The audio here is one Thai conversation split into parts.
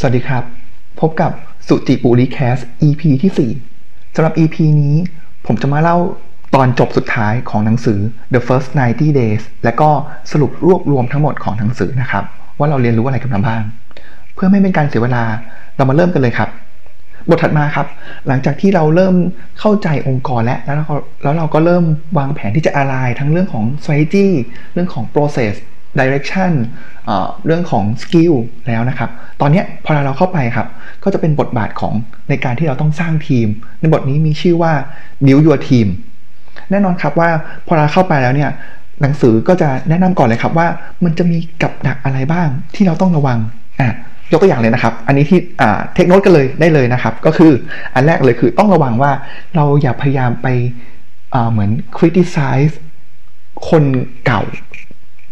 สวัสดีครับพบกับสุจิปุริแคส EP ที่4สำหรับ EP นี้ผมจะมาเล่าตอนจบสุดท้ายของหนังสือ The First 90 Days และก็สรุปรวบรวมทั้งหมดของหนังสือนะครับว่าเราเรียนรู้อะไรกันบ้างเพื่อไม่เป็นการเสียเวลาเรามาเริ่มกันเลยครับบทถัดมาครับหลังจากที่เราเริ่มเข้าใจองค์กรแล้วเราก็เริ่มวางแผนที่จะอะไรทั้งเรื่องของ strategy เรื่องของ process direction เรื่องของ skill แล้วนะครับตอนนี้พอเราเข้าไปครับก็จะเป็นบทบาทของในการที่เราต้องสร้างทีมในบทนี้มีชื่อว่า build your team แน่นอนครับว่าพอเราเข้าไปแล้วเนี่ยหนังสือก็จะแนะนำก่อนเลยครับว่ามันจะมีกับดักอะไรบ้างที่เราต้องระวังยกตัวอย่างเลยนะครับอันนี้ที่เทคโนโลยีกันเลยได้เลยนะครับก็คืออันแรกเลยคือต้องระวังว่าเราอย่าพยายามไปเหมือน criticize คนเก่า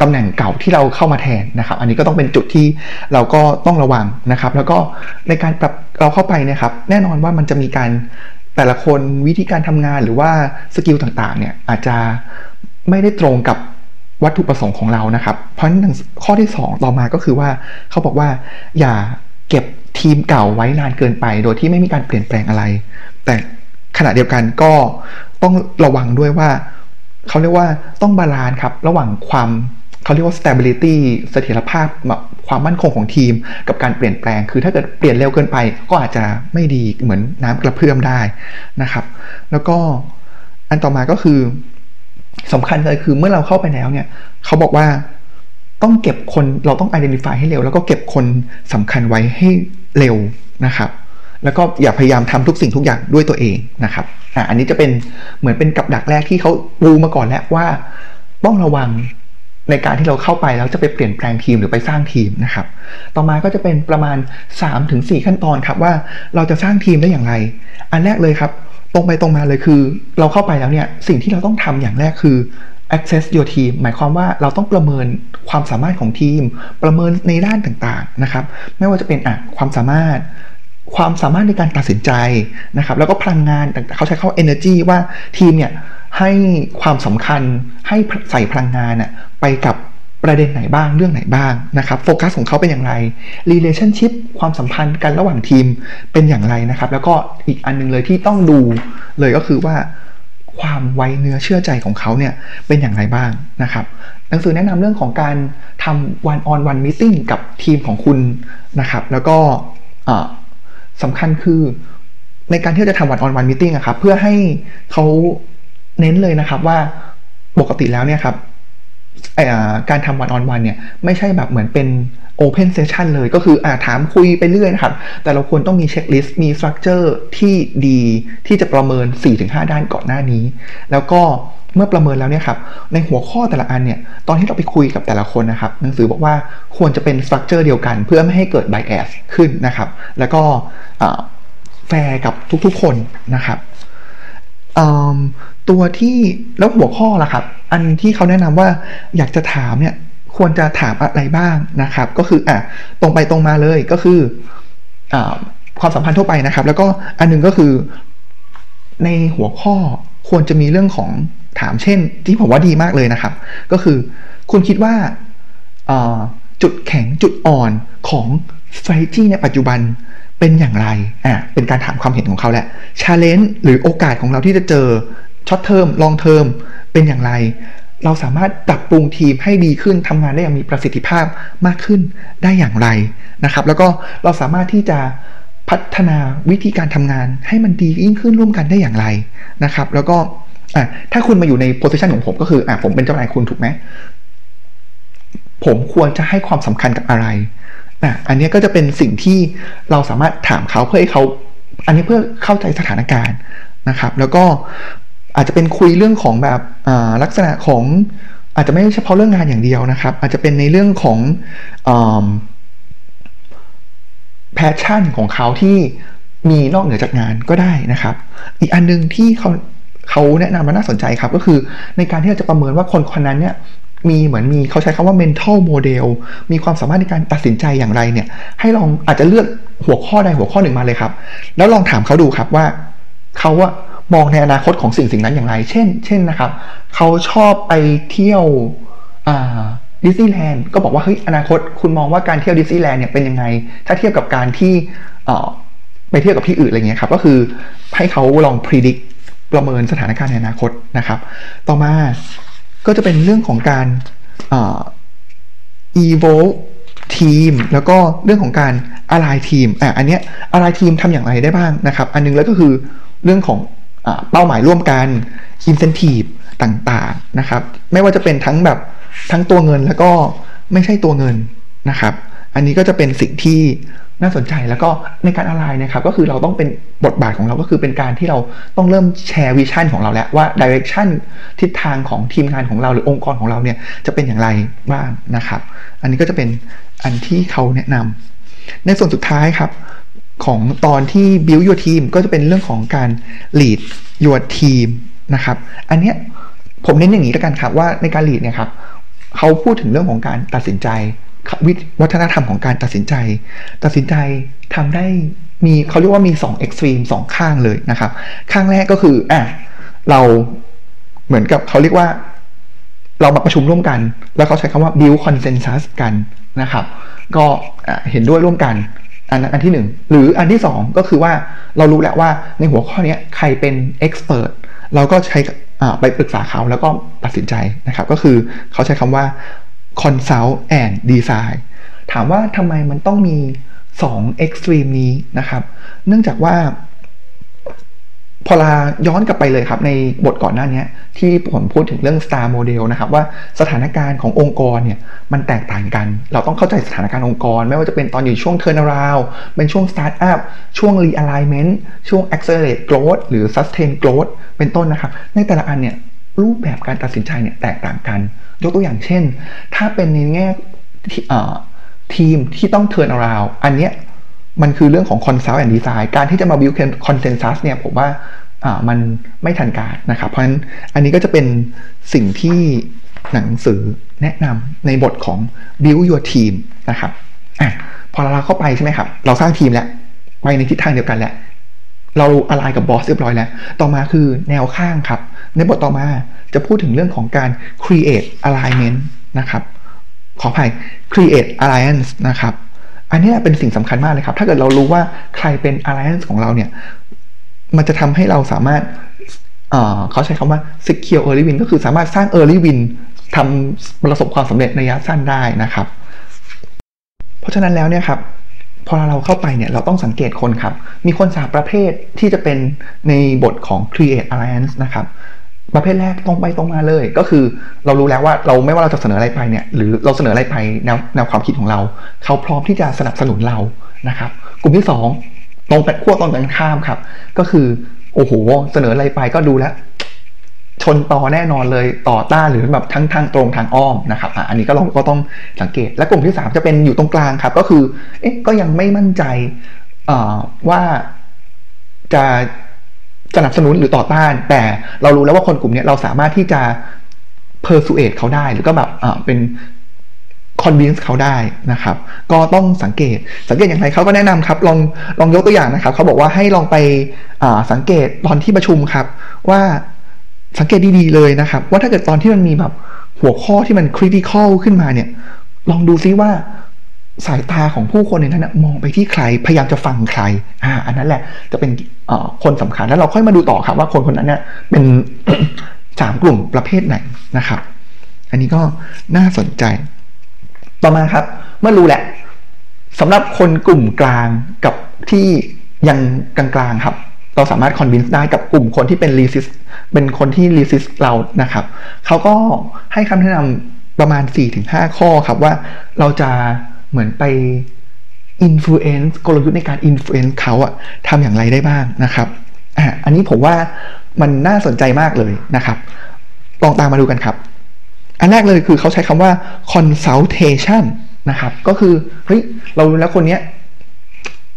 ตำแหน่งเก่าที่เราเข้ามาแทนนะครับอันนี้ก็ต้องเป็นจุดที่เราก็ต้องระวังนะครับแล้วก็ในการปรับเราเข้าไปนะครับแน่นอนว่ามันจะมีการแต่ละคนวิธีการทำงานหรือว่าสกิลต่างๆเนี่ยอาจจะไม่ได้ตรงกับวัตถุประสงค์ของเรานะครับเพราะฉะนั้นข้อที่2ต่อมาก็คือว่าเขาบอกว่าอย่าเก็บทีมเก่าไว้นานเกินไปโดยที่ไม่มีการเปลี่ยนแปลงอะไรแต่ขณะเดียวกันก็ต้องระวังด้วยว่าเขาเรียกว่าต้องบาลานซ์ครับระหว่างความเขาเรียกว่า stability เสถียรภาพความมั่นคงของทีมกับการเปลี่ยนแปลงคือถ้าเกิดเปลี่ยนเร็วเกินไปก็อาจจะไม่ดีเหมือนน้ำกระเพื่อมได้นะครับแล้วก็อันต่อมาก็คือสำคัญเลยคือเมื่อเราเข้าไปแล้วเนี่ยเขาบอกว่าต้องเก็บคนเราต้อง identify ให้เร็วแล้วก็เก็บคนสำคัญไว้ให้เร็วนะครับแล้วก็อย่าพยายามทำทุกสิ่งทุกอย่างด้วยตัวเองนะครับอันนี้จะเป็นเหมือนเป็นกับดักแรกที่เขาปูมาก่อนแล้วว่าต้องระวังในการที่เราเข้าไปแล้วจะไปเปลี่ยนแปลงทีมหรือไปสร้างทีมนะครับต่อมาก็จะเป็นประมาณ 3-4 ขั้นตอนครับว่าเราจะสร้างทีมได้อย่างไรอันแรกเลยครับตรงไปตรงมาเลยคือเราเข้าไปแล้วเนี่ยสิ่งที่เราต้องทำอย่างแรกคือ access your team หมายความว่าเราต้องประเมินความสามารถของทีมประเมินในด้านต่างๆนะครับไม่ว่าจะเป็นความสามารถในการตัดสินใจนะครับแล้วก็พลังงานเขาใช้คำว่า energy ว่าทีมเนี่ยให้ความสำคัญให้ใส่พลังงานไปกับประเด็นไหนบ้างเรื่องไหนบ้างนะครับโฟกัสของเขาเป็นอย่างไร relationship ความสัมพันธ์กันระหว่างทีมเป็นอย่างไรนะครับแล้วก็อีกอันนึงเลยที่ต้องดูเลยก็คือว่าความไว้เนื้อเชื่อใจของเขาเนี่ยเป็นอย่างไรบ้างนะครับหนังสือแนะนำเรื่องของการทำ one on one meeting กับทีมของคุณนะครับแล้วก็สำคัญคือในการที่จะทำ one on one meeting ครับเพื่อให้เขาเน้นเลยนะครับว่าปกติแล้วเนี่ยครับการทำ one on one เนี่ยไม่ใช่แบบเหมือนเป็น open session เลยก็คือถามคุยไปเรื่อยนะครับแต่เราควรต้องมี checklist มี structure ที่ดีที่จะประเมิน 4-5 ด้านก่อนหน้านี้แล้วก็เมื่อประเมินแล้วเนี่ยครับในหัวข้อแต่ละอันเนี่ยตอนที่เราไปคุยกับแต่ละคนนะครับหนังสือบอกว่าควรจะเป็น structure เดียวกันเพื่อไม่ให้เกิด bias ขึ้นนะครับแล้วก็แฟร์กับทุกๆคนนะครับตัวที่แล้วหัวข้อล่ะครับอันที่เขาแนะนำว่าอยากจะถามเนี่ยควรจะถามอะไรบ้างนะครับก็คือตรงไปตรงมาเลยก็คือความสัมพันธ์ทั่วไปนะครับแล้วก็อันนึงก็คือในหัวข้อควรจะมีเรื่องของถามเช่นที่ผมว่าดีมากเลยนะครับก็คือคุณคิดว่าจุดแข็งจุดอ่อนของ strategy ในปัจจุบันเป็นอย่างไรเป็นการถามความเห็นของเขาแหละ challenge หรือโอกาสของเราที่จะเจอ short term long term เป็นอย่างไรเราสามารถปรับปรุงทีมให้ดีขึ้นทำงานได้อย่างมีประสิทธิภาพมากขึ้นได้อย่างไรนะครับแล้วก็เราสามารถที่จะพัฒนาวิธีการทำงานให้มันดียิ่งขึ้นร่วมกันได้อย่างไรนะครับแล้วก็ถ้าคุณมาอยู่ใน position ของผมก็คือผมเป็นเจ้านายคุณถูกไหมผมควรจะให้ความสำคัญกับอะไรอันนี้ก็จะเป็นสิ่งที่เราสามารถถามเขาเพื่อให้เขาอันนี้เพื่อเข้าใจสถานการณ์นะครับแล้วก็อาจจะเป็นคุยเรื่องของแบบลักษณะของอาจจะไม่เฉพาะเรื่องงานอย่างเดียวนะครับอาจจะเป็นในเรื่องของแพชชั่นของเขาที่มีนอกเหนือจากงานก็ได้นะครับอีกอันนึงที่เขาแนะนำมาน่าสนใจครับก็คือในการที่เราจะประเมินว่าคนนั้นเนี่ยมีเขาใช้คำว่า mental model มีความสามารถในการตัดสินใจอย่างไรเนี่ยให้ลองอาจจะเลือกหัวข้อใดหัวข้อหนึ่งมาเลยครับแล้วลองถามเขาดูครับว่าเขามองในอนาคตของสิ่งนั้นอย่างไรเช่นนะครับเขาชอบไปเที่ยว ดิสนีย์แลนด์ก็บอกว่าเฮ้ยอนาคตคุณมองว่าการเที่ยวดิสนีย์แลนด์เนี่ยเป็นยังไงถ้าเทียบกับการที่ไปเที่ยวกับที่อื่นอะไรเงี้ยครับก็คือให้เขาลอง predict ประเมินสถานการณ์ในอนาคตนะครับต่อมาก็จะเป็นเรื่องของการevolve ทีมแล้วก็เรื่องของการ align ทีมอันเนี้ย align ทีมทำอย่างไรได้บ้างนะครับอันนึงแล้วก็คือเรื่องของเป้าหมายร่วมกัน incentive ต่างๆนะครับไม่ว่าจะเป็นทั้งแบบทั้งตัวเงินแล้วก็ไม่ใช่ตัวเงินนะครับอันนี้ก็จะเป็นสิ่งที่น่าสนใจแล้วก็ในการ align นะครับก็คือเราต้องเป็นบทบาทของเราก็คือเป็นการที่เราต้องเริ่มแชร์วิชั่นของเราแล้วว่า direction ทิศทางของทีมงานของเราหรือองค์กรของเราเนี่ยจะเป็นอย่างไรบ้างนะครับอันนี้ก็จะเป็นอันที่เขาแนะนำในส่วนสุดท้ายครับของตอนที่ build your team ก็จะเป็นเรื่องของการ lead your team นะครับอันเนี้ยผมเน้นอย่างนี้แล้วกันครับว่าในการ lead เนี่ยครับเขาพูดถึงเรื่องของการตัดสินใจวัฒนธรรมของการตัดสินใจทำได้มีเขาเรียกว่ามี2 extreme 2ข้างเลยนะครับข้างแรกก็คือเราเหมือนกับเขาเรียกว่าเรามาประชุมร่วมกันแล้วเขาใช้คำว่า build consensus กันนะครับก็เห็นด้วยร่วมกันอันที่1หรืออันที่2ก็คือว่าเรารู้แล้วว่าในหัวข้อนี้ใครเป็น expert เราก็ใช้ไปปรึกษาเขาแล้วก็ตัดสินใจนะครับก็คือเขาใช้คำว่าconsult and design ถามว่าทำไมมันต้องมี2 extreme นี้นะครับเนื่องจากว่าพอลาย้อนกลับไปเลยครับในบทก่อนหน้านี้ที่ผมพูดถึงเรื่อง Star Model นะครับว่าสถานการณ์ขององค์กรเนี่ยมันแตกต่างกันเราต้องเข้าใจสถานการณ์องค์กรไม่ว่าจะเป็นตอนอยู่ช่วง Turnaround เป็นช่วง Startup ช่วง Realignment ช่วง Accelerate Growth หรือ Sustain Growth เป็นต้นนะครับในแต่ละอันเนี่ยรูปแบบการตัดสินใจเนี่ยแตกต่างกันยกตัวอย่างเช่นถ้าเป็นในแง่ทีมที่ต้อง turn around อันเนี้ยมันคือเรื่องของ consult and design การที่จะมา build consensus เนี่ยผมว่ามันไม่ทันการนะครับเพราะฉะนั้นอันนี้ก็จะเป็นสิ่งที่หนังสือแนะนำในบทของ build your team นะครับพอเราเข้าไปใช่ไหมครับเราสร้างทีมแล้วไปในทิศทางเดียวกันแล้วเราอะไลน์กับบอสเรียบร้อยแล้วต่อมาคือแนวข้างครับในบทต่อมาจะพูดถึงเรื่องของการ create alignment นะครับขออภัย create alliance นะครับอันนี้เป็นสิ่งสำคัญมากเลยครับถ้าเกิดเรารู้ว่าใครเป็น alliance ของเราเนี่ยมันจะทำให้เราสามารถเขาใช้คำว่า secure early win ก็คือสามารถสร้าง early win ทำประสบความสำเร็จในระยะสั้นได้นะครับเพราะฉะนั้นแล้วเนี่ยครับพอเราเข้าไปเนี่ยเราต้องสังเกตคนครับมีคนสามประเภทที่จะเป็นในบทของ create alliance นะครับประเภทแรกตรงไปตรงมาเลยก็คือเรารู้แล้วว่าเราไม่ว่าเราจะเสนออะไรไปเนี่ยหรือเราเสนออะไรไปแนวความคิดของเราเขาพร้อมที่จะสนับสนุนเรานะครับกลุ่มที่2ตรงกันขั้วตรงกันข้ามครับก็คือโอ้โหเสนออะไรไปก็ดูแล้วชนต่อแน่นอนเลยต่อต้านหรือแบบทั้งทางตรงทางอ้อมนะครับอันนี้ก็เราก็ต้องสังเกตและกลุ่มที่3จะเป็นอยู่ตรงกลางครับก็คือก็ยังไม่มั่นใจว่าจะสนับสนุนหรือต่อต้านแต่เรารู้แล้วว่าคนกลุ่มนี้เราสามารถที่จะ persuade เขาได้หรือก็แบบเป็น convince เขาได้นะครับก็ต้องสังเกตอย่างไรเขาก็แนะนำครับลองยกตัวอย่างนะครับเขาบอกว่าให้ลองไปสังเกตตอนที่ประชุมครับว่าสังเกตดีๆเลยนะครับว่าถ้าเกิดตอนที่มันมีแบบหัวข้อที่มัน critical ขึ้นมาเนี่ยลองดูซิว่าสายตาของผู้คนในนั้นมองไปที่ใครพยายามจะฟังใครอันนั้นแหละจะเป็นคนสำคัญแล้วเราค่อยมาดูต่อครับว่าคนนั้นเนี่ยเป็น 3 กลุ่มประเภทไหนนะครับอันนี้ก็น่าสนใจต่อมาครับเมื่อรู้แหละสำหรับคนกลุ่มกลางกับที่ยังกลางๆครับเราสามารถ convince ได้กับกลุ่มคนที่เป็น resist เป็นคนที่ resist เรานะครับเขาก็ให้คำแนะนำประมาณ 4-5 ข้อครับว่าเราจะเหมือนไป influence กลยุทธ์ในการ influence เขาทำอย่างไรได้บ้างนะครับอันนี้ผมว่ามันน่าสนใจมากเลยนะครับลองตามมาดูกันครับอันแรกเลยคือเขาใช้คำว่า consultation นะครับก็คือเฮ้ยเรารู้แล้วคนเนี้ย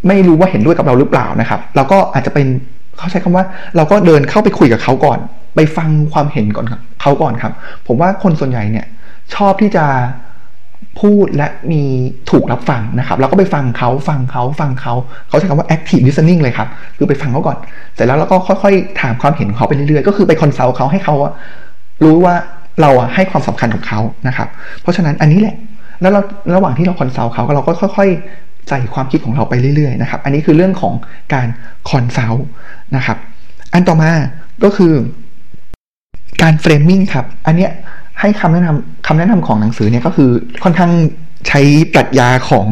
ไม่รู้ว่าเห็นด้วยกับเราหรือเปล่านะครับเราก็อาจจะเป็นเขาใช้คำว่าเราก็เดินเข้าไปคุยกับเขาก่อนไปฟังความเห็นก่อนเขาก่อนครับผมว่าคนส่วนใหญ่เนี่ยชอบที่จะพูดและมีถูกรับฟังนะครับแล้วก็ไปฟังเขาเขาใช้คำว่า active listening เลยครับคือไปฟังเขาก่อนเสร็จแล้วเราก็ค่อยๆถามความเห็นเขาไปเรื่อยๆก็คือไปคอนซัลท์เขาให้เขารู้ว่า เราให้ความสำคัญกับเขานะครับเพราะฉะนั้นอันนี้แหละแล้วเราระหว่างที่เราคอนซัลท์เขาเราก็ค่อยๆใส่ความคิดของเราไปเรื่อยๆนะครับอันนี้คือเรื่องของการคอนซัลท์นะครับอันต่อมาก็คือการเฟรมมิ่งครับอันเนี้ยให้คำแนะนำของหนังสือเนี่ยก็คือค่อนข้างใช้ปรัชญาของ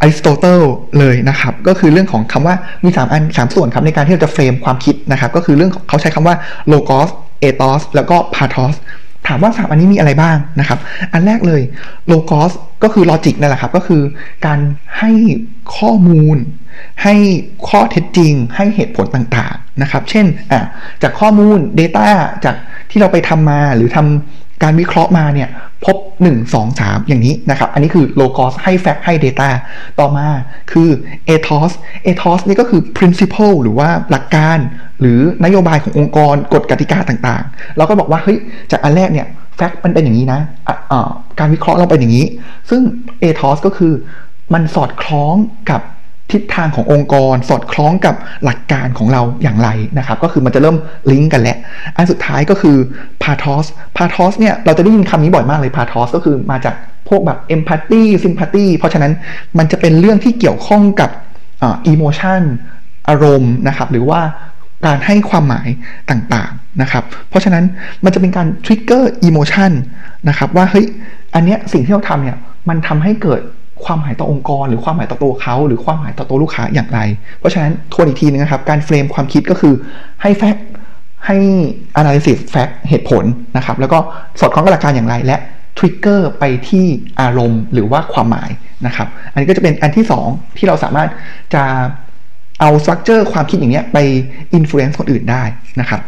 อริสโตเติลเลยนะครับก็คือเรื่องของคำว่ามี3อัน3ส่วนครับในการที่เราจะเฟรมความคิดนะครับก็คือเรื่องเขาใช้คำว่าโลโกสเอทอสแล้วก็พาทอสถามว่า3อันนี้มีอะไรบ้างนะครับอันแรกเลยโลโกสก็คือลอจิกนั่นแหละครับก็คือการให้ข้อมูลให้ข้อเท็จจริงให้เหตุผลต่างๆนะครับเช่นจากข้อมูล Data จากที่เราไปทำมาหรือทำการวิเคราะห์มาเนี่ยพบ1 2 3อย่างนี้นะครับอันนี้คือโลโกสให้แฟกต์ให้ Data ต่อมาคือเอทอสนี่ก็คือ principle หรือว่าหลักการหรือนโยบายขององค์กรกฎกติกาต่างๆเราก็บอกว่าเฮ้ยจากอันแรกเนี่ยแฟกต์มันเป็นอย่างนี้นะการวิเคราะห์เราเป็นอย่างนี้ซึ่งเอทอสก็คือมันสอดคล้องกับทิศทางขององค์กรสอดคล้องกับหลักการของเราอย่างไรนะครับก็คือมันจะเริ่มลิงก์กันแล้วอันสุดท้ายก็คือพาทอสเนี่ยเราจะได้ยินคำนี้บ่อยมากเลยพาทอสก็คือมาจากพวกแบบเอมพาธีซิมพาธีเพราะฉะนั้นมันจะเป็นเรื่องที่เกี่ยวข้องกับอีโมชันอารมณ์นะครับหรือว่าการให้ความหมายต่างๆนะครับเพราะฉะนั้นมันจะเป็นการทริกเกอร์อีโมชันนะครับว่าเฮ้ยอันเนี้ยสิ่งที่เราทำเนี่ยมันทำให้เกิดความหมายต่อองค์กรหรือความหมายต่อตัวเขาหรือความหมายต่อตัวลูกค้าอย่างไรเพราะฉะนั้นทวนอีกทีนึงนะครับการเฟรมความคิดก็คือให้แฟกต์ให้ analysis แฟกต์เหตุผลนะครับแล้วก็สอดคล้องกับหลักการอย่างไรและทริกเกอร์ไปที่อารมณ์หรือว่าความหมายนะครับอันนี้ก็จะเป็นอันที่2ที่เราสามารถจะเอา structure ความคิดอย่างเนี้ยไป influence คนอื่นได้นะครับ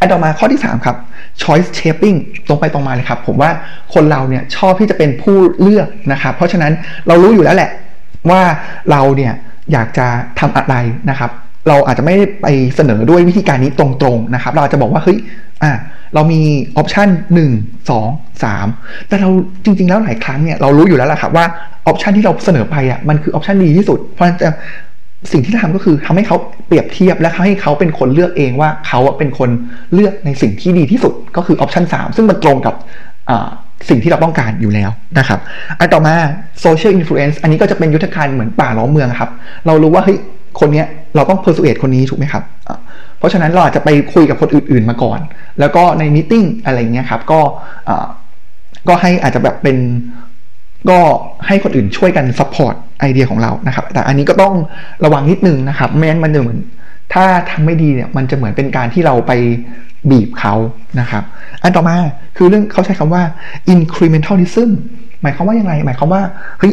อันต่อมาข้อที่3ครับ choice shaping ตรงไปตรงมาเลยครับผมว่าคนเราเนี่ยชอบที่จะเป็นผู้เลือกนะครับเพราะฉะนั้นเรารู้อยู่แล้วแหละว่าเราเนี่ยอยากจะทำอะไรนะครับเราอาจจะไม่ได้ไปเสนอด้วยวิธีการนี้ตรงๆนะครับเราอาจจะบอกว่าเฮ้ยเรามี option 1 2 3แต่เราจริงๆแล้วหลายครั้งเนี่ยเรารู้อยู่แล้วล่ะครับว่า option ที่เราเสนอไปมันคือ option ดีที่สุดเพราะฉะนั้นสิ่งที่ทำก็คือทำให้เขาเปรียบเทียบและให้เขาเป็นคนเลือกเองว่าเขาเป็นคนเลือกในสิ่งที่ดีที่สุดก็คือ option 3ซึ่งมันตรงกับสิ่งที่เราต้องการอยู่แล้วนะครับอันต่อมา social influence อันนี้ก็จะเป็นยุทธการเหมือนป่าล้อมเมืองครับเรารู้ว่าเฮ้ยคนเนี้ยเราต้อง persuade คนนี้ถูกไหมครับเพราะฉะนั้นเราอาจจะไปคุยกับคนอื่นๆมาก่อนแล้วก็ในมีตติ้งอะไรเงี้ยครับก็ให้อาจจะแบบเป็นก็ให้คนอื่นช่วยกันซัพพอร์ตไอเดียของเรานะครับแต่อันนี้ก็ต้องระวังนิดนึงนะครับไม่งั้นมันเหมือนถ้าทำไม่ดีเนี่ยมันจะเหมือนเป็นการที่เราไปบีบเขานะครับอันต่อมาคือเรื่องเขาใช้คำว่า incrementalism หมายความว่าอย่างไรหมายความว่าเฮ้ย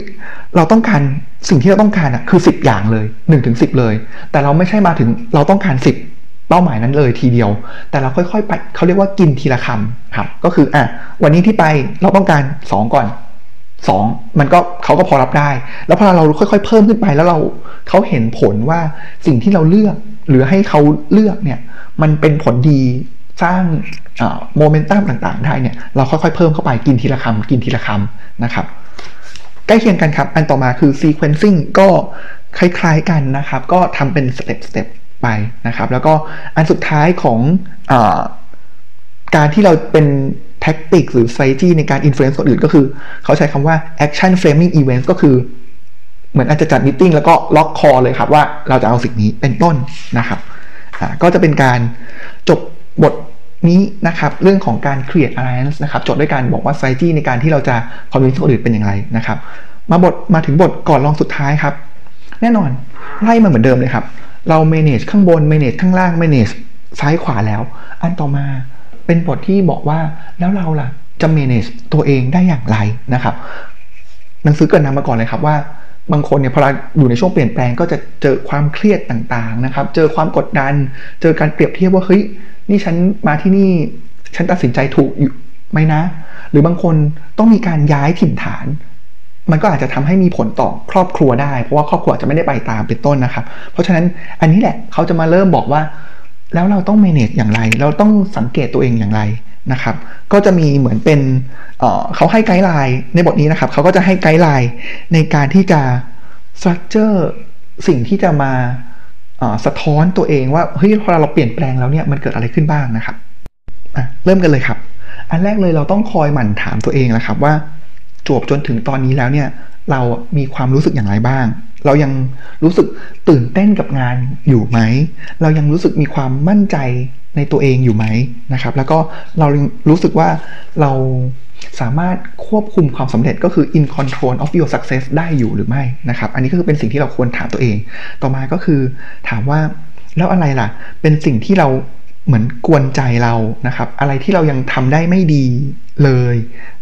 เราต้องการสิ่งที่เราต้องการคือ10อย่างเลย 1-10 เลยแต่เราไม่ใช่มาถึงเราต้องการ10เป้าหมายนั้นเลยทีเดียวแต่เราค่อยๆไปเขาเรียกว่ากินทีละคำครับก็คือวันนี้ที่ไปเราต้องการ2ก่อน2มันก็เขาก็พอรับได้แล้วพอเราค่อยๆเพิ่มขึ้นไปแล้วเขาเห็นผลว่าสิ่งที่เราเลือกหรือให้เขาเลือกเนี่ยมันเป็นผลดีสร้างโมเมนตัมต่างๆได้เนี่ยเราค่อยๆเพิ่มเข้าไปกินทีละคำนะครับใกล้เคียงกันครับอันต่อมาคือ sequencing ก็คล้ายๆกันนะครับก็ทำเป็นสเต็ปไปนะครับแล้วก็อันสุดท้ายของการที่เราเป็นแท็กติกหรือ strategy ในการ influence คนอื่นก็คือเขาใช้คำว่า action framing events ก็คือเหมือนอาจจะจัดมีตติ้งแล้วก็ล็อกคอเลยครับว่าเราจะเอาสิ่งนี้เป็นต้นนะครับก็จะเป็นการจบบทนี้นะครับเรื่องของการ create alliance นะครับจบด้วยการบอกว่า strategy ในการที่เราจะ convince คนอื่นเป็นอย่างไรนะครับมาถึงบทก่อนรองสุดท้ายครับแน่นอนไล่มาเหมือนเดิมเลยครับเรา manage ข้างบน manage ข้างล่าง manage ซ้ายขวาแล้วอันต่อมาเป็นบทที่บอกว่าแล้วเราล่ะจะ manage ตัวเองได้อย่างไรนะครับหนังสือเกิดนำมาก่อนเลยครับว่าบางคนเนี่ยพอเราอยู่ในช่วงเปลี่ยนแปลงก็จะเจอความเครียดต่างๆนะครับเจอความกดดันเจอการเปรียบเทียบว่าเฮ้ยนี่ฉันมาที่นี่ฉันตัดสินใจถูกอยู่ไหมนะหรือบางคนต้องมีการย้ายถิ่นฐานมันก็อาจจะทำให้มีผลต่อครอบครัวได้เพราะว่าครอบครัวจะไม่ได้ไปตามเป็นต้นนะครับเพราะฉะนั้นอันนี้แหละเขาจะมาเริ่มบอกว่าแล้วเราต้อง manage อย่างไรเราต้องสังเกตตัวเองอย่างไรนะครับก็จะมีเหมือนเป็นเขาให้ไกด์ไลน์ในบทนี้นะครับเขาก็จะให้ไกด์ไลน์ในการที่จะ structure สิ่งที่จะมาสะท้อนตัวเองว่าเฮ้ยพอเราเปลี่ยนแปลงแล้วเนี่ยมันเกิดอะไรขึ้นบ้างนะครับเริ่มกันเลยครับ อันแรกเลยเราต้องคอยหมั่นถามตัวเองนะครับว่าจวบจนถึงตอนนี้แล้วเนี่ยเรามีความรู้สึกอย่างไรบ้างเรายังรู้สึกตื่นเต้นกับงานอยู่ไหมเรายังรู้สึกมีความมั่นใจในตัวเองอยู่ไหมนะครับแล้วก็เรารู้สึกว่าเราสามารถควบคุมความสำเร็จก็คือ in control of your success ได้อยู่หรือไม่นะครับอันนี้ก็คือเป็นสิ่งที่เราควรถามตัวเองต่อมาก็คือถามว่าแล้วอะไรล่ะเป็นสิ่งที่เราเหมือนกวนใจเรานะครับอะไรที่เรายังทำได้ไม่ดีเลย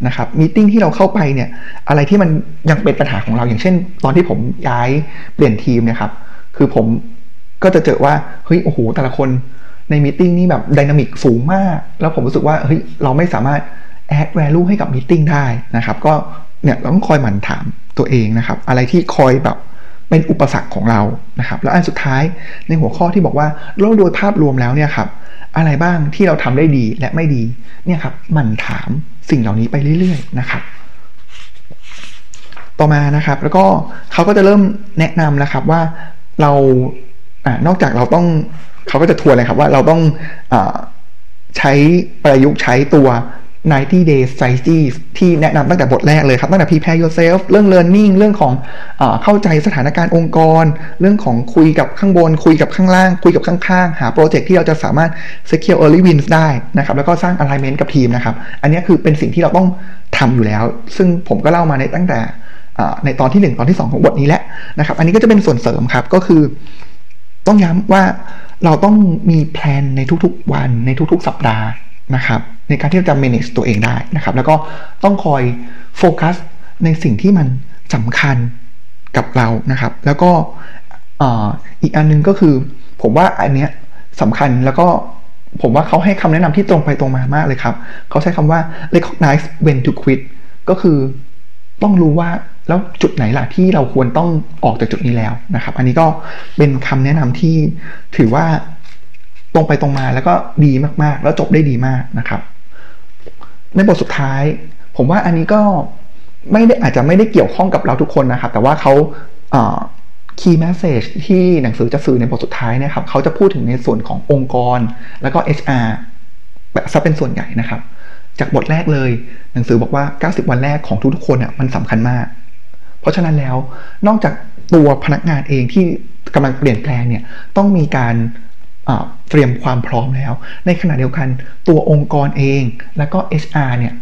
นะครับมีตติ้งที่เราเข้าไปเนี่ยอะไรที่มันยังเป็นปัญหาของเราอย่างเช่นตอนที่ผมย้ายเปลี่ยนทีมนะครับคือผมก็จะเจอว่าเฮ้ยโอ้โหแต่ละคนในมีตติ้งนี่แบบไดนามิกสูงมากแล้วผมรู้สึกว่าเฮ้ยเราไม่สามารถแอดแวลูให้กับมีตติ้งได้นะครับก็เนี่ยเราต้องคอยหมั่นถามตัวเองนะครับอะไรที่คอยแบบเป็นอุปสรรคของเรานะครับแล้วอันสุดท้ายในหัวข้อที่บอกว่าโดยภาพรวมแล้วเนี่ยครับอะไรบ้างที่เราทำได้ดีและไม่ดีเนี่ยครับหมั่นถามสิ่งเหล่านี้ไปเรื่อยๆนะครับต่อมานะครับแล้วก็เขาก็จะเริ่มแนะนำนะครับว่าเรานอกจากเราต้องเขาก็จะทวนเลยครับว่าเราต้องใช้ประยุกต์ใช้ตัว90 days strategy ที่แนะนำตั้งแต่บทแรกเลยครับตั้งแต่ prepare yourself เรื่อง learning เรื่องของเข้าใจสถานการณ์องค์กรเรื่องของคุยกับข้างบนคุยกับข้างล่างคุยกับข้างๆหาโปรเจกต์ที่เราจะสามารถ secure early wins ได้นะครับแล้วก็สร้าง alignment กับทีมนะครับอันนี้คือเป็นสิ่งที่เราต้องทำอยู่แล้วซึ่งผมก็เล่ามาในตั้งแต่ในตอนที่1ตอนที่2ของบทนี้แล้วนะครับอันนี้ก็จะเป็นส่วนเสริมครับก็คือต้องย้ำว่าเราต้องมีแพลนในทุกๆวันในทุกๆสัปดาห์นะครับในการที่จะ manage ตัวเองได้นะครับแล้วก็ต้องคอยโฟกัสในสิ่งที่มันสำคัญกับเรานะครับแล้วก็อีกอันนึงก็คือผมว่าอันเนี้ยสำคัญแล้วก็ผมว่าเขาให้คำแนะนำที่ตรงไปตรงมามากเลยครับเขาใช้คำว่า recognize when to quit ก็คือต้องรู้ว่าแล้วจุดไหนล่ะที่เราควรต้องออกจากจุดนี้แล้วนะครับอันนี้ก็เป็นคำแนะนำที่ถือว่าตรงไปตรงมาแล้วก็ดีมากๆแล้วจบได้ดีมากนะครับในบทสุดท้ายผมว่าอันนี้ก็ไม่ได้อาจจะไม่ได้เกี่ยวข้องกับเราทุกคนนะครับแต่ว่าเขาkey message ที่หนังสือจะสื่อในบทสุดท้ายนะครับเขาจะพูดถึงในส่วนขององค์กรแล้วก็ HR ซะเป็นส่วนใหญ่นะครับจากบทแรกเลยหนังสือบอกว่า90วันแรกของทุกๆคนอ่ะมันสำคัญมากเพราะฉะนั้นแล้วนอกจากตัวพนักงานเองที่กำลังเปลี่ยนแปลงเนี่ยต้องมีการเตรียมความพร้อมแล้วในขณะเดียวกันตัวองค์กรเองแล้วก็ HR เนี่ย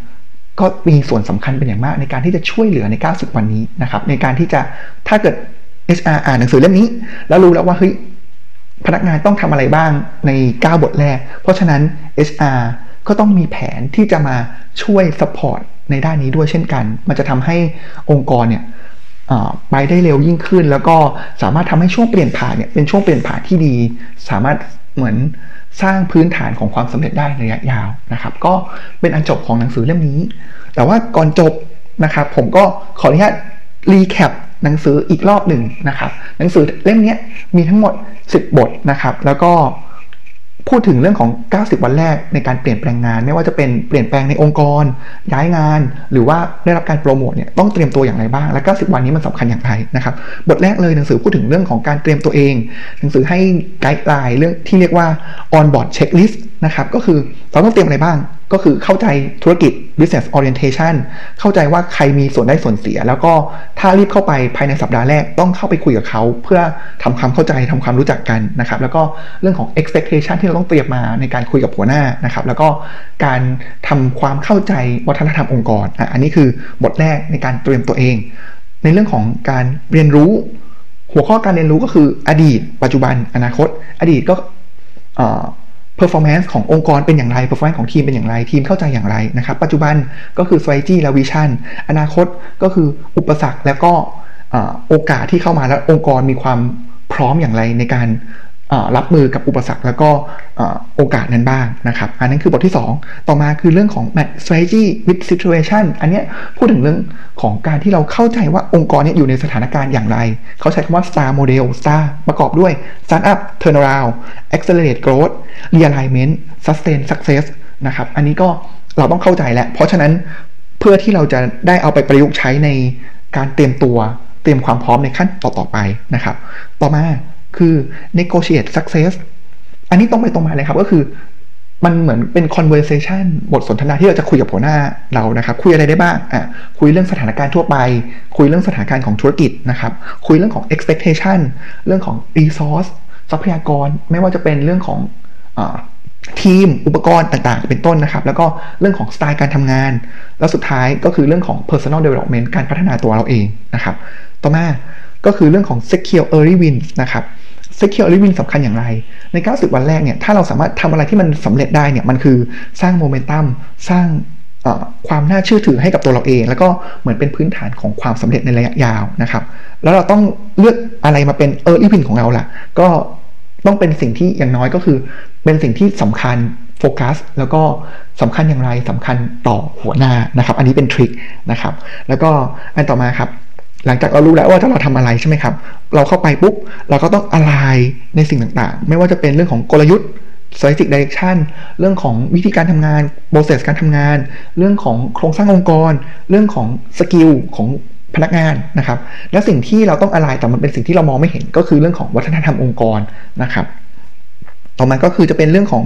ก็มีส่วนสำคัญเป็นอย่างมากในการที่จะช่วยเหลือใน90วันนี้นะครับในการที่จะถ้าเกิด HR อ่านหนังสือเล่มนี้แล้วรู้แล้วว่าเฮ้ยพนักงานต้องทำอะไรบ้างใน9บทแรกเพราะฉะนั้น HR ก็ต้องมีแผนที่จะมาช่วยซัพพอร์ตในด้านนี้ด้วยเช่นกันมันจะทำให้องค์กรเนี่ยไปได้เร็วยิ่งขึ้นแล้วก็สามารถทำให้ช่วงเปลี่ยนผ่านเนี่ยเป็นช่วงเปลี่ยนผ่านที่ดีสามารถเหมือนสร้างพื้นฐานของความสำเร็จได้ในระยะยาวนะครับก็เป็นอันจบของหนังสือเล่มนี้แต่ว่าก่อนจบนะครับผมก็ขออนุญาตรีแคปหนังสืออีกรอบหนึ่งนะครับหนังสือเล่มนี้มีทั้งหมด10บทนะครับแล้วก็พูดถึงเรื่องของ90วันแรกในการเปลี่ยนแปลงงานไม่ว่าจะเป็นเปลี่ยนแปลงในองค์กรย้ายงานหรือว่าได้รับการโปรโมทเนี่ยต้องเตรียมตัวอย่างไรบ้างและ90วันนี้มันสำคัญอย่างไรนะครับบทแรกเลยหนังสือพูดถึงเรื่องของการเตรียมตัวเองหนังสือให้ไกด์ไลน์เรื่องที่เรียกว่า Onboard Checklist นะครับก็คือเราต้องเตรียมอะไรบ้างก็คือเข้าใจธุรกิจ business orientation เข้าใจว่าใครมีส่วนได้ส่วนเสียแล้วก็ถ้ารีบเข้าไปภายในสัปดาห์แรกต้องเข้าไปคุยกับเขาเพื่อทำความเข้าใจทำความรู้จักกันนะครับแล้วก็เรื่องของ expectation ที่เราต้องเตรียมมาในการคุยกับหัวหน้านะครับแล้วก็การทำความเข้าใจวัฒนธรรมองค์กรอันนี้คือบทแรกในการเตรียมตัวเองในเรื่องของการเรียนรู้หัวข้อการเรียนรู้ก็คืออดีตปัจจุบันอนาคตอดีตก็performance ขององค์กรเป็นอย่างไร performance ของทีมเป็นอย่างไรทีมเข้าใจอย่างไรนะครับปัจจุบันก็คือ strategy และ vision อนาคตก็คืออุปสรรคแล้วก็โอกาสที่เข้ามาแล้วองค์กรมีความพร้อมอย่างไรในการรับมือกับอุปสรรคแล้วก็โอกาสนั้นบ้างนะครับอันนั้นคือบทที่2ต่อมาคือเรื่องของ strategy with situation อันนี้พูดถึงเรื่องของการที่เราเข้าใจว่าองค์กรนี้อยู่ในสถานการณ์อย่างไรเขาใช้คำว่า Star Model Star ประกอบด้วย Start Up Turn Around Accelerate Growth Realignment Sustain Success นะครับอันนี้ก็เราต้องเข้าใจแล้วเพราะฉะนั้นเพื่อที่เราจะได้เอาไปประยุกต์ใช้ในการเตรียมตัวเตรียมความพร้อมในขั้นต่อๆไปนะครับต่อมาคือ negotiate success อันนี้ตรงไปตรงมาเลยครับก็คือ มันเหมือนเป็น conversation บทสนทนาที่เราจะคุยกับหัวหน้าเรานะครับคุยอะไรได้บ้างคุยเรื่องสถานการณ์ทั่วไปคุยเรื่องสถานการณ์ของธุรกิจนะครับคุยเรื่องของ expectation เรื่องของ resource ทรัพยากรไม่ว่าจะเป็นเรื่องของทีมอุปกรณ์ต่างๆเป็นต้นนะครับแล้วก็เรื่องของสไตล์การทำงานแล้วสุดท้ายก็คือเรื่องของ personal development การพัฒนาตัวเราเองนะครับต่อมาก็คือเรื่องของ secure early wins นะครับsecure early win สำคัญอย่างไรใน90วันแรกเนี่ยถ้าเราสามารถทำอะไรที่มันสำเร็จได้เนี่ยมันคือสร้างโมเมนตัมสร้างความน่าเชื่อถือให้กับตัวเราเองแล้วก็เหมือนเป็นพื้นฐานของความสำเร็จในระยะยาวนะครับแล้วเราต้องเลือกอะไรมาเป็น early win ของเราล่ะก็ต้องเป็นสิ่งที่อย่างน้อยก็คือเป็นสิ่งที่สำคัญโฟกัสแล้วก็สำคัญอย่างไรสำคัญต่อหัวหน้านะครับอันนี้เป็นทริคนะครับแล้วก็อันต่อมาครับหลังจากเรารู้แล้วว่าถ้าเราทำอะไรใช่ไหมครับเราเข้าไปปุ๊บเราก็ต้องอะไรในสิ่งต่างๆไม่ว่าจะเป็นเรื่องของกลยุทธ์ strategic direction เรื่องของวิธีการทำงาน process การทำงานเรื่องของโครงสร้างองค์กรเรื่องของสกิลของพนักงานนะครับและสิ่งที่เราต้องอะไรแต่มันเป็นสิ่งที่เรามองไม่เห็นก็คือเรื่องของวัฒนธรรมองค์กรนะครับต่อมาก็คือจะเป็นเรื่องของ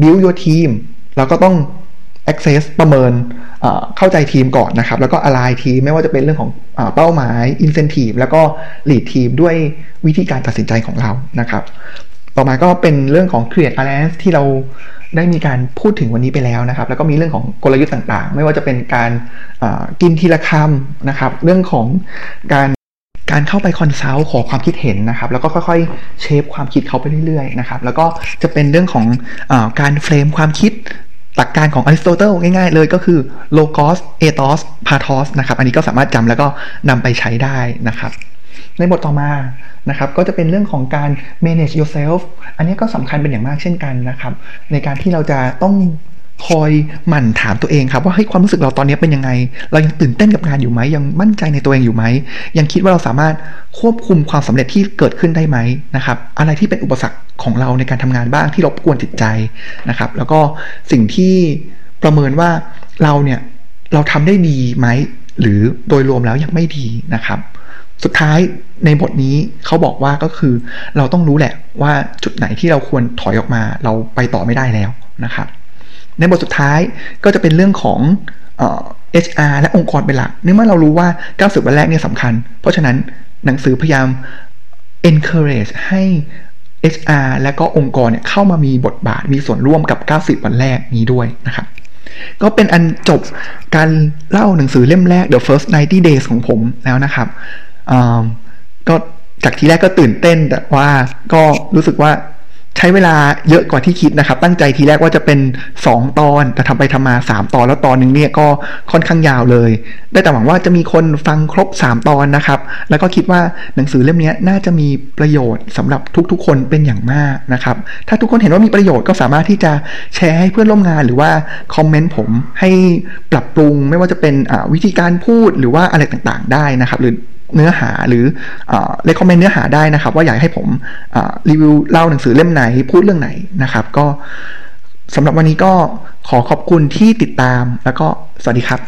build your team เราก็ต้อง access ประเมินเข้าใจทีมก่อนนะครับแล้วก็ align ทีมไม่ว่าจะเป็นเรื่องของเป้าหมาย incentive แล้วก็ lead team ด้วยวิธีการตัดสินใจของเรานะครับต่อมาก็เป็นเรื่องของ create alliance ที่เราได้มีการพูดถึงวันนี้ไปแล้วนะครับแล้วก็มีเรื่องของกลยุทธ์ต่างๆไม่ว่าจะเป็นการกินทีละคำนะครับเรื่องของการเข้าไปคอนซัลท์ขอความคิดเห็นนะครับแล้วก็ค่อยๆเชฟความคิดเขาไปเรื่อยๆนะครับแล้วก็จะเป็นเรื่องของการเฟรมความคิดหลักการของอริสโตเติลง่ายๆเลยก็คือ logos ethos pathos นะครับอันนี้ก็สามารถจำแล้วก็นำไปใช้ได้นะครับในบทต่อมานะครับก็จะเป็นเรื่องของการ manage yourself อันนี้ก็สำคัญเป็นอย่างมากเช่นกันนะครับในการที่เราจะต้องคอยหมั่นถามตัวเองครับว่าให้ความรู้สึกเราตอนนี้เป็นยังไงเรายังตื่นเต้นกับงานอยู่ไหมยังมั่นใจในตัวเองอยู่ไหมยังคิดว่าเราสามารถควบคุมความสำเร็จที่เกิดขึ้นได้ไหมนะครับอะไรที่เป็นอุปสรรคของเราในการทำงานบ้างที่รบกวนจิตใจนะครับแล้วก็สิ่งที่ประเมินว่าเราทำได้ดีไหมหรือโดยรวมแล้วยังไม่ดีนะครับสุดท้ายในบทนี้เขาบอกว่าก็คือเราต้องรู้แหละว่าจุดไหนที่เราควรถอยออกมาเราไปต่อไม่ได้แล้วนะครับในบทสุดท้ายก็จะเป็นเรื่องของHR และองค์กรเป็นหลักเนื่องจากเรารู้ว่า90วันแรกเนี่ยสำคัญเพราะฉะนั้นหนังสือพยายาม encourage ให้ HR และก็องค์กรเนี่ยเข้ามามีบทบาทมีส่วนร่วมกับ90วันแรกนี้ด้วยนะครับก็เป็นอันจบการเล่าหนังสือเล่มแรก The First 90 Days ของผมแล้วนะครับก็จากทีแรกก็ตื่นเต้นแต่ว่าก็รู้สึกว่าใช้เวลาเยอะกว่าที่คิดนะครับตั้งใจทีแรกว่าจะเป็น2ตอนแต่ทำไปทำมา3ตอนแล้วตอนนึงเนี่ยก็ค่อนข้างยาวเลยได้แต่หวังว่าจะมีคนฟังครบ3ตอนนะครับแล้วก็คิดว่าหนังสือเล่มนี้น่าจะมีประโยชน์สำหรับทุกๆคนเป็นอย่างมากนะครับถ้าทุกคนเห็นว่ามีประโยชน์ก็สามารถที่จะแชร์ให้เพื่อนร่วมงานหรือว่าคอมเมนต์ผมให้ปรับปรุงไม่ว่าจะเป็นวิธีการพูดหรือว่าอะไรต่างๆได้นะครับหรือเนื้อหาหรือrecommend เนื้อหาได้นะครับว่าอยากให้ผมรีวิวเล่าหนังสือเล่มไหนพูดเรื่องไหนนะครับก็สำหรับวันนี้ก็ขอขอบคุณที่ติดตามแล้วก็สวัสดีครับ